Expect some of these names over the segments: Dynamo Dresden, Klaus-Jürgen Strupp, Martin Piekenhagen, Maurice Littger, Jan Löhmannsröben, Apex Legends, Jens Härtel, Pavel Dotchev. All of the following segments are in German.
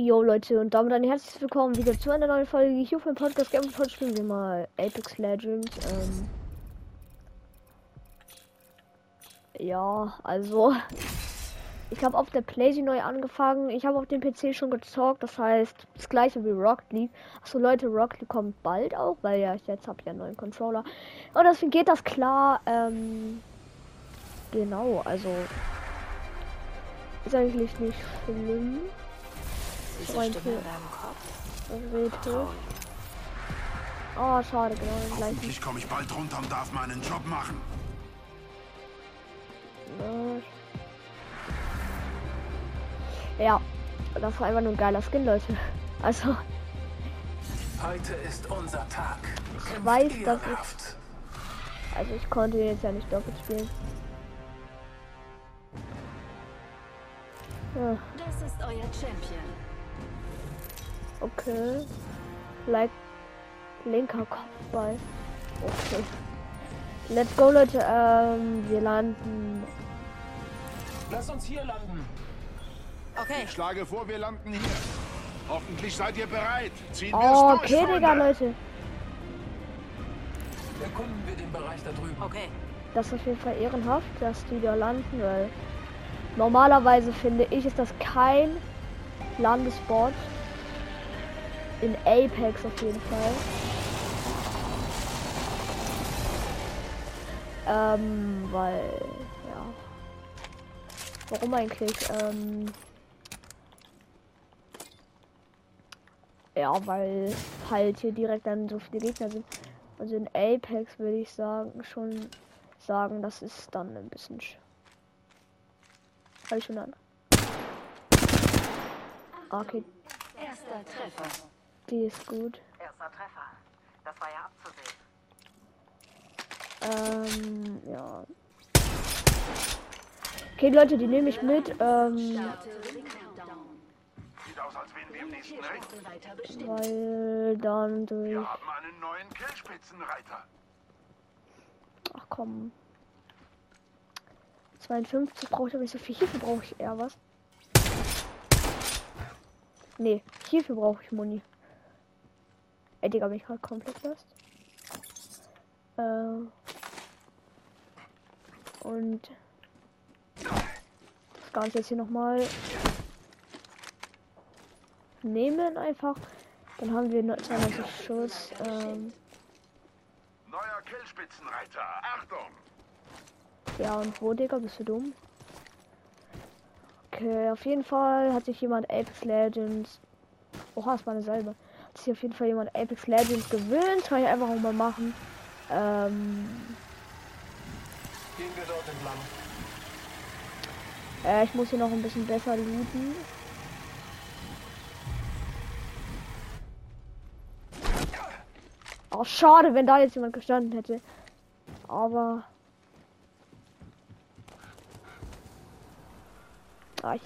Jo Leute, und damit ein herzliches Willkommen wieder zu einer neuen Folge hier auf meinem Podcast. Heute spielen wir mal Apex Legends. Ja, also ich habe auf der PlayStation neu angefangen. Ich habe auf dem PC schon gezockt, das heißt das gleiche wie Rocket League. Achso Leute, Rocket League kommt bald auch, weil ja, ich jetzt habe ja einen neuen Controller. Und deswegen geht das klar. Genau, also ist eigentlich nicht schlimm. Oh, schade, genau. Hoffentlich komme ich bald runter und darf meinen Job machen. Ja, das war einfach nur ein geiler Skin, Leute. Also, heute ist unser Tag. Ich weiß, dass ich... Also ich konnte jetzt ja nicht doppelt spielen. Ja. Das ist euer Champion. Okay. Like linker Kopfball. Okay. Let's go, Leute. Wir landen. Lass uns hier landen. Okay. Ich schlage vor, wir landen hier. Hoffentlich seid ihr bereit. Ziehen wir es durch, okay, Digga, Leute. Erkunden wir den Bereich da drüben. Okay. Das ist auf jeden Fall ehrenhaft, dass die da landen, weil normalerweise finde ich, ist das kein Landesport. In Apex auf jeden Fall. Weil, ja. Warum eigentlich? Ja, weil halt hier direkt dann so viele Gegner sind. Also in Apex würde ich schon sagen, das ist dann ein bisschen habe ich schon an. Okay. Erster Treffer. Die ist gut. Erster Treffer. Das war ja abzusehen. Ja. Okay, Leute, die nehme ich mit. Sieht aus, als wären wir im nächsten Ring. Weil dann durch. Wir haben einen neuen Killspitzenreiter. Ach komm. 52 brauche ich aber nicht so viel. Hierfür brauche ich eher was. Nee, hierfür brauche ich Muni. Ey, Digga, bin ich gerade komplett lost. Und das Ganze jetzt hier nochmal nehmen einfach. Dann haben wir 92 Schuss. Neuer Killspitzenreiter, Achtung! Ja, und wo, Digga, bist du dumm? Okay, auf jeden Fall hat sich jemand Apex Legends... Oha, das war eine Salbe. Hier auf jeden Fall jemand Apex Legends gewöhnt, kann ich einfach auch mal machen. Gehen wir dort entlang. Ich muss hier noch ein bisschen besser looten. Oh, schade, wenn da jetzt jemand gestanden hätte. Aber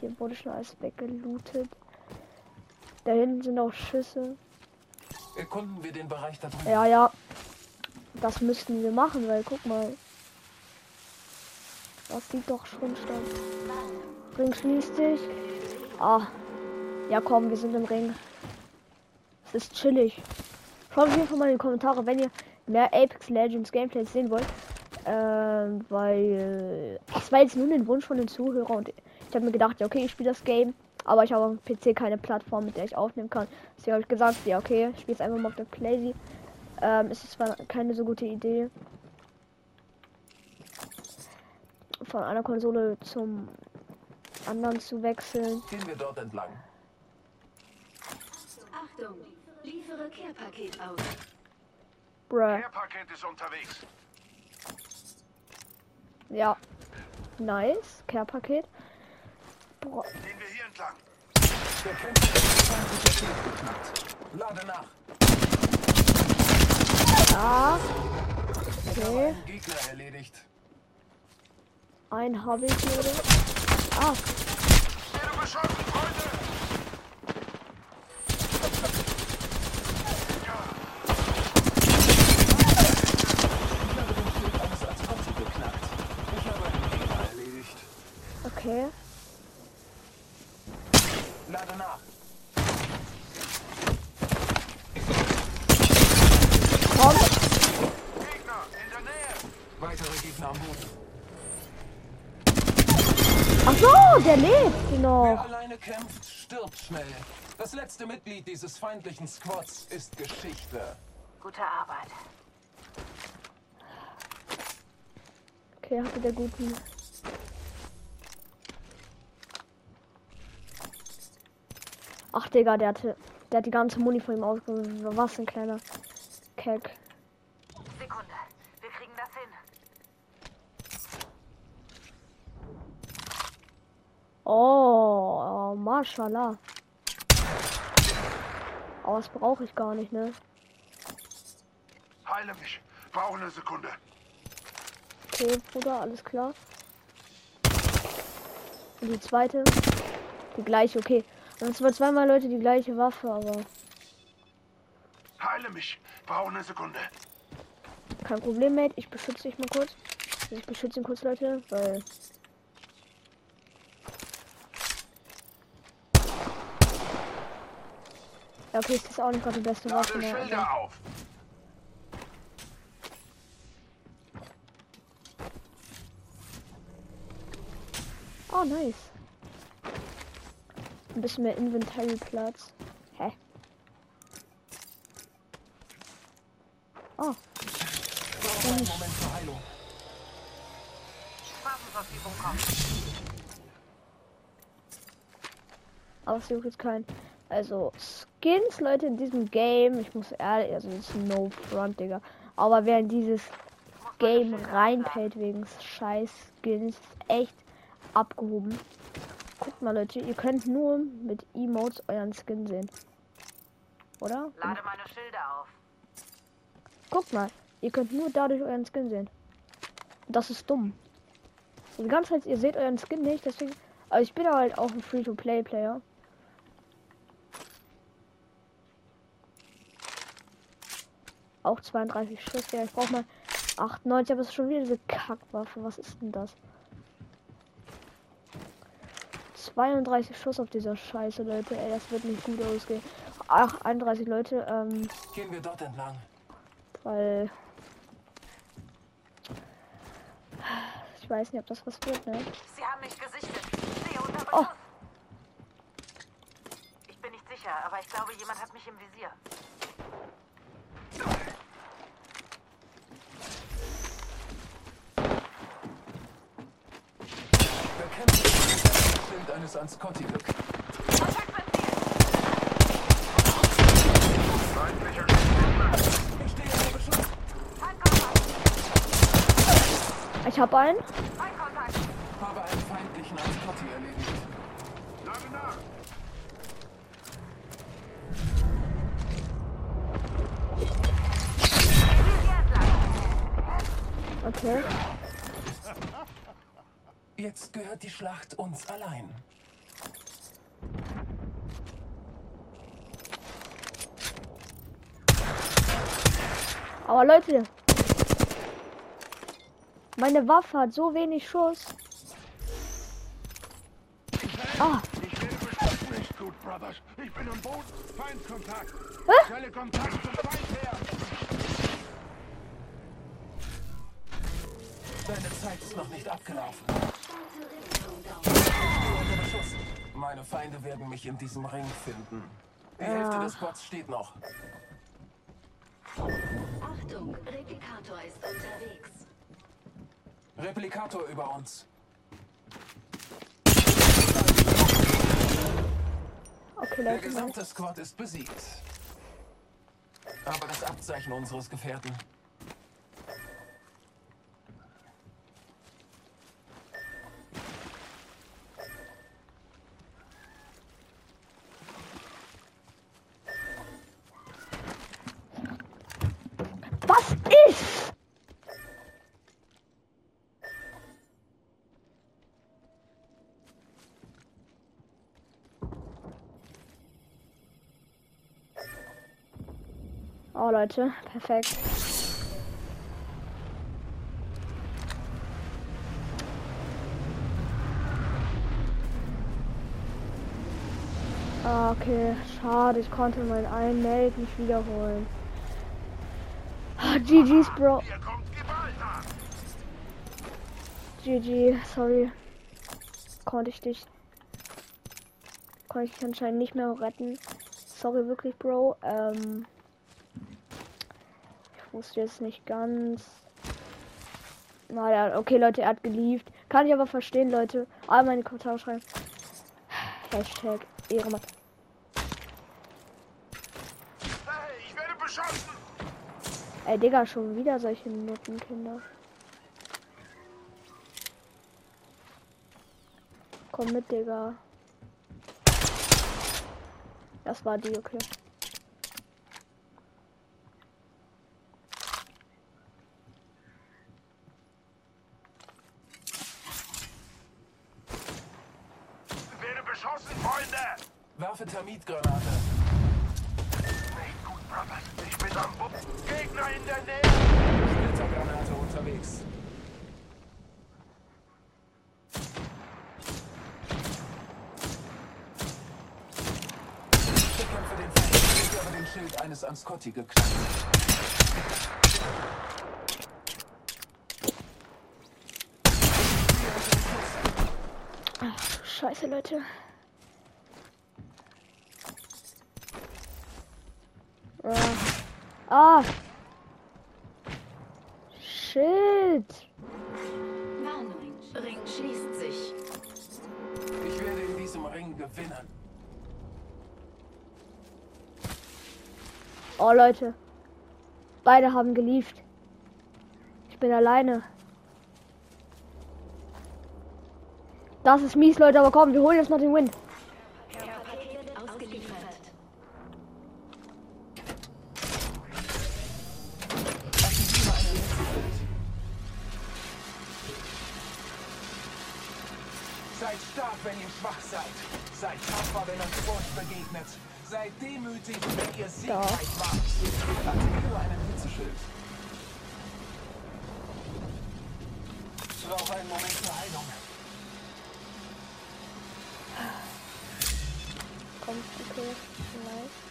hier wurde schon alles weggelootet. Da hinten sind auch Schüsse. Erkunden wir den Bereich da drüben. Ja, ja. Das müssten wir machen, weil guck mal. Das liegt doch schon statt. Ring schließt dich. Ah. Ja komm, wir sind im Ring. Es ist chillig. Schaut auf jeden Fall mal in die Kommentare, wenn ihr mehr Apex Legends Gameplays sehen wollt. Weil es war jetzt nur ein Wunsch von den Zuhörern und ich habe mir gedacht, ja okay, ich spiele das Game. Aber ich habe auf dem PC keine Plattform, mit der ich aufnehmen kann. Deswegen habe ich gesagt, ja okay, ich spiele es einfach mal auf der Playsee. Es ist zwar keine so gute Idee, von einer Konsole zum anderen zu wechseln. Gehen wir dort entlang. Achtung, liefere Care-Paket aus. Care-Paket ist unterwegs. Ja, nice, Care-Paket. Boah. Gehen wir hier entlang. Der Kämpfer ist 20 geknackt. Lade nach. Ah. Okay. Gegner erledigt. Ein habe ich hier. Ah. Schnell beschossen, Freunde. Ich habe einen Gegner erledigt. Okay. Lade nach. der lebt noch. Wer alleine kämpft, stirbt schnell. Das letzte Mitglied dieses feindlichen Squads ist Geschichte. Gute Arbeit. Okay, hatte der guten. Ach Digga, der hat die ganze Muni von ihm ausgegeben. Was ein kleiner Keck. Sekunde, wir kriegen das hin. Oh, Maschallah. Aber das brauche ich gar nicht, ne? Heile mich. Brauche eine Sekunde. Okay, Bruder, alles klar. Und die zweite. Die gleiche, okay. Und zwar zweimal Leute die gleiche Waffe, aber. Heile mich. Brauche eine Sekunde. Kein Problem, Mate. Ich beschütze dich mal kurz. Ich beschütze ihn kurz, Leute, weil. Ja, okay, ist das auch nicht gerade die beste Waffe mehr. Also. Oh, nice. Ein bisschen mehr Inventarplatz. Hä? Oh. Aber es gibt jetzt keinen. Also Skins, Leute, in diesem Game, ich muss ehrlich, also jetzt no front, Digga. Aber wer in dieses Game reinfällt wegen scheiß Skins, ist echt abgehoben. Guckt mal, Leute, ihr könnt nur mit Emotes euren Skin sehen. Oder? Lade meine Schilde auf. Guckt mal, ihr könnt nur dadurch euren Skin sehen. Das ist dumm. Und die ganze Zeit, ihr seht euren Skin nicht, deswegen. Also ich bin halt auch ein Free-to-Play-Player. Auch 32 Schuss, ja, ich brauche mal 98, aber es ist schon wieder diese Kackwaffe. Was ist denn das? 32 Schuss auf dieser Scheiße, Leute. Ey, das wird nicht gut ausgehen. Ach, 31 Leute. Gehen wir dort entlang. Weil ich weiß nicht, ob das was wird, ne? Sie haben mich gesichtet. Oh. Ich bin nicht sicher, aber ich glaube, jemand hat mich im Visier. Eines an Scotty Glück. Ich habe einen. Habe einen feindlichen an Scotty erledigt. Okay. Jetzt gehört die Schlacht uns allein. Aber Leute, meine Waffe hat so wenig Schuss. Ah. Ich werde bestimmt nicht gut, Brothers. Ich bin am Boot. Feindkontakt. Schnelle Kontakt zum Feind her. Deine Zeit ist noch nicht abgelaufen. Meine Feinde werden mich in diesem Ring finden. Die Hälfte des Bots steht noch. Achtung, Replikator ist unterwegs. Replikator über uns. Okay, der gesamte Squad ist besiegt. Aber das Abzeichen unseres Gefährten. Oh Leute, perfekt. Okay, schade, ich konnte meinen einen Meld nicht wiederholen. GG's, Bro. GG, sorry. Jetzt konnte ich dich anscheinend nicht mehr retten. Sorry, wirklich, Bro. Ich wusste jetzt nicht ganz. Naja, okay, Leute, er hat geliefert. Kann ich aber verstehen, Leute. Alle meine Kommentare schreiben. Hashtag Ehrenmann. Hey, ich werde beschossen! Ey, Digga, schon wieder solche Nuttenkinder. Komm mit, Digga. Das war die, okay. Werde beschossen, Freunde! Werfe Termitgranate. Nicht gut, Brothers. Ich bin am Bub. Gegner in der Nähe. Splittergranate unterwegs. Schild eines an Scotty geknackt. Ach, Scheiße, Leute. Ah. Schild. Warnung. Ring schließt sich. Ich werde in diesem Ring gewinnen. Oh, Leute. Beide haben geliefert. Ich bin alleine. Das ist mies, Leute. Aber komm, wir holen jetzt noch den Win. Seid stark, wenn ihr schwach seid. Seid tapfer, wenn euch Furcht begegnet. Seid demütig, wenn ihr Sicherheit macht. Aktiviere einen Hitzeschild. Ich brauche einen Moment zur Heilung. Kommt, okay, vielleicht.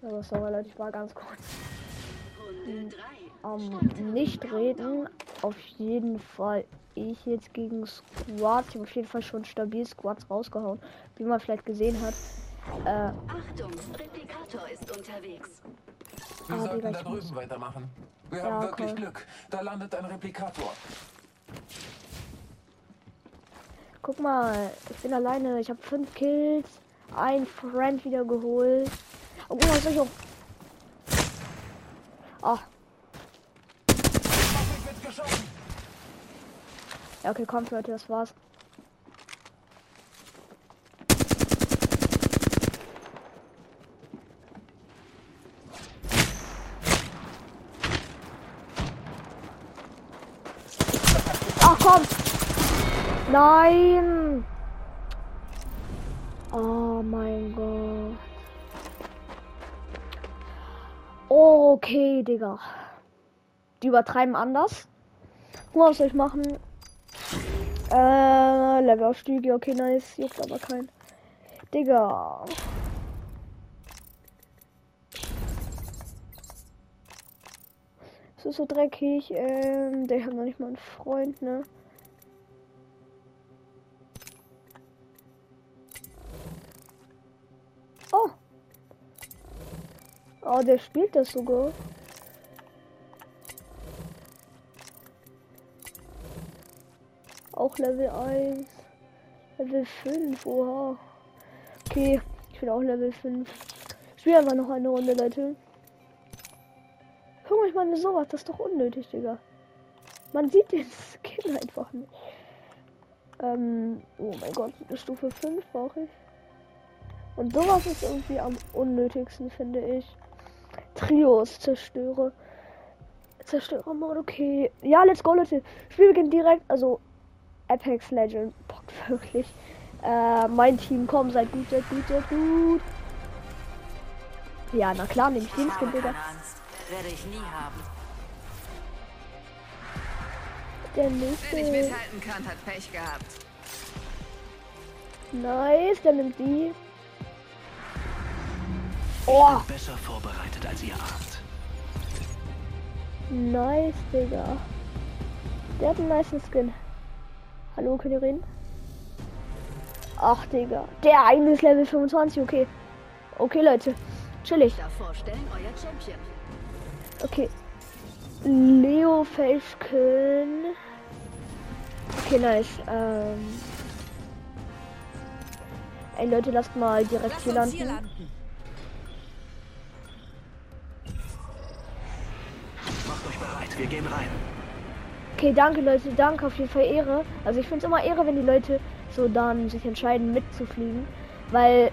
Also, sorry, Leute, ich war ganz kurz. Nicht reden. Auf jeden Fall. Ich jetzt gegen Squads. Ich habe auf jeden Fall schon stabil Squads rausgehauen. Wie man vielleicht gesehen hat. Achtung, Replikator ist unterwegs. Wir sollten da drüben weitermachen. Wir haben wirklich Glück. Da landet ein Replikator. Guck mal, ich bin alleine. Ich habe 5 Kills. Ein Friend wieder geholt. Oh, was soll ich auch? Ah. Ja, okay, kommt, Leute, das war's. Ach, komm! Nein! Oh mein Gott. Okay, Digga. Die übertreiben anders. Was soll ich machen? Levelaufstiege. Okay, nice. Juckt aber kein. Digga. Es ist so dreckig. Der hat noch nicht mal einen Freund, ne? Oh. Oh, der spielt das sogar. Auch Level 1. Level 5, oha. Okay, ich bin auch Level 5. Spielen wir noch eine Runde, Leute. Guck mal, ich meine sowas, das ist doch unnötig, Digga. Man sieht den Skin einfach nicht. Oh mein Gott, Stufe 5 brauche ich. Und sowas ist irgendwie am unnötigsten, finde ich. Trios zerstöre. Zerstörermod, okay. Ja, let's go, Leute. Spiel beginnt direkt, also Apex Legends. Bockt wirklich. Mein Team, komm, seid gut, seid gut, seid gut. Ja, na klar, nehme ich den Skin, Digga. Werde ich nie haben. Der nächste. Wer nicht mithalten kann, hat Pech gehabt. Nice, der nimmt die. Oh. Besser vorbereitet als ihr habt. Nice, Digga. Der hat einen nice Skin. Hallo, könnt ihr reden? Ach, Digga. Der eine ist Level 25, okay. Okay, Leute. Chillig. Okay. Leo Felschkön. Okay, nice. Ey, Leute, lasst mal direkt hier landen. Macht euch bereit, wir gehen rein. Okay, danke, Leute, danke, auf jeden Fall Ehre. Also ich finde es immer Ehre, wenn die Leute so dann sich entscheiden mitzufliegen, weil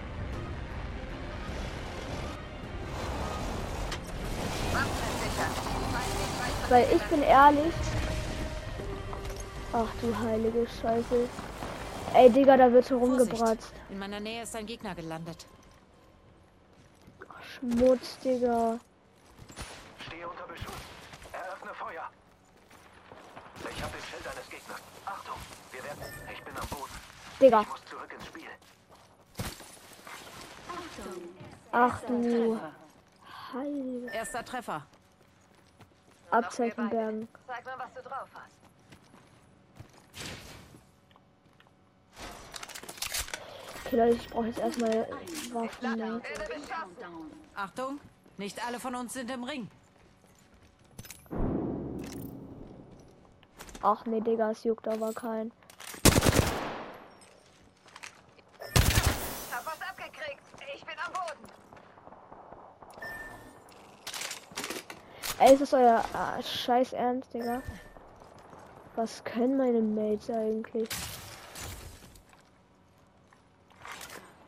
ich bin ehrlich. Ach du heilige Scheiße. Ey, Digga, da wird so rumgebratzt. In meiner Nähe ist ein Gegner gelandet. Ach, Schmutz, Digga. Stehe unter Beschuss. Eröffne Feuer. Ich habe den Schild eines Gegners. Achtung, wir werden... Ich bin am Boden. Digga. Ich muss zurück ins Spiel. Ach du... Heilige... Erster Treffer. Abzeichen werden. Zeig mal, was du drauf hast. Okay, Leute, ich brauche jetzt erstmal Waffen. Achtung, nicht alle von uns sind im Ring. Ach nee, Digga, es juckt aber keinen. Hab was abgekriegt. Ich bin am Boden. Ey, ist das euer scheiß Ernst, Digga? Was können meine Mates eigentlich?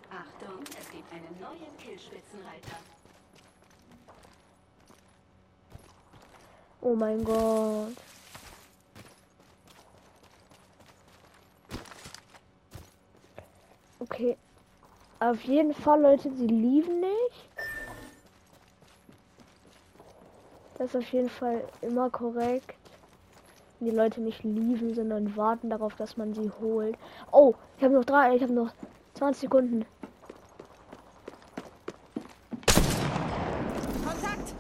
Achtung, es gibt einen neuen Killspitzenreiter. Oh mein Gott. Okay. Auf jeden Fall, Leute, sie lieben nicht. Das ist auf jeden Fall immer korrekt. Die Leute nicht lieben, sondern warten darauf, dass man sie holt. Oh, ich habe noch 20 Sekunden. Kontakt!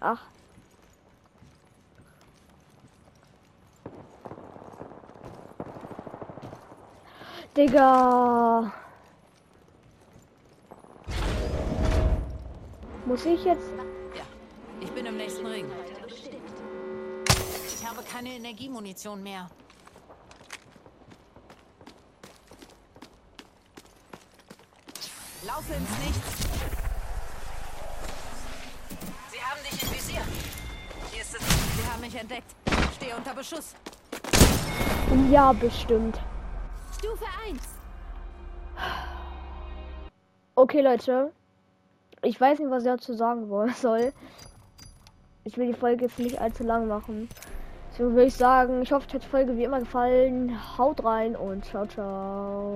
Ach. Digga. Muss ich jetzt? Ja, ich bin im nächsten Ring. Ich habe keine Energiemunition mehr. Laufe ins Nichts. Sie haben dich im Visier. Hier ist es. Sie haben mich entdeckt. Ich stehe unter Beschuss. Ja, bestimmt. Stufe 1. Okay, Leute. Ich weiß nicht, was ich dazu sagen soll. Ich will die Folge jetzt nicht allzu lang machen. Deswegen würde ich sagen, ich hoffe, euch hat die Folge wie immer gefallen. Haut rein und ciao, ciao.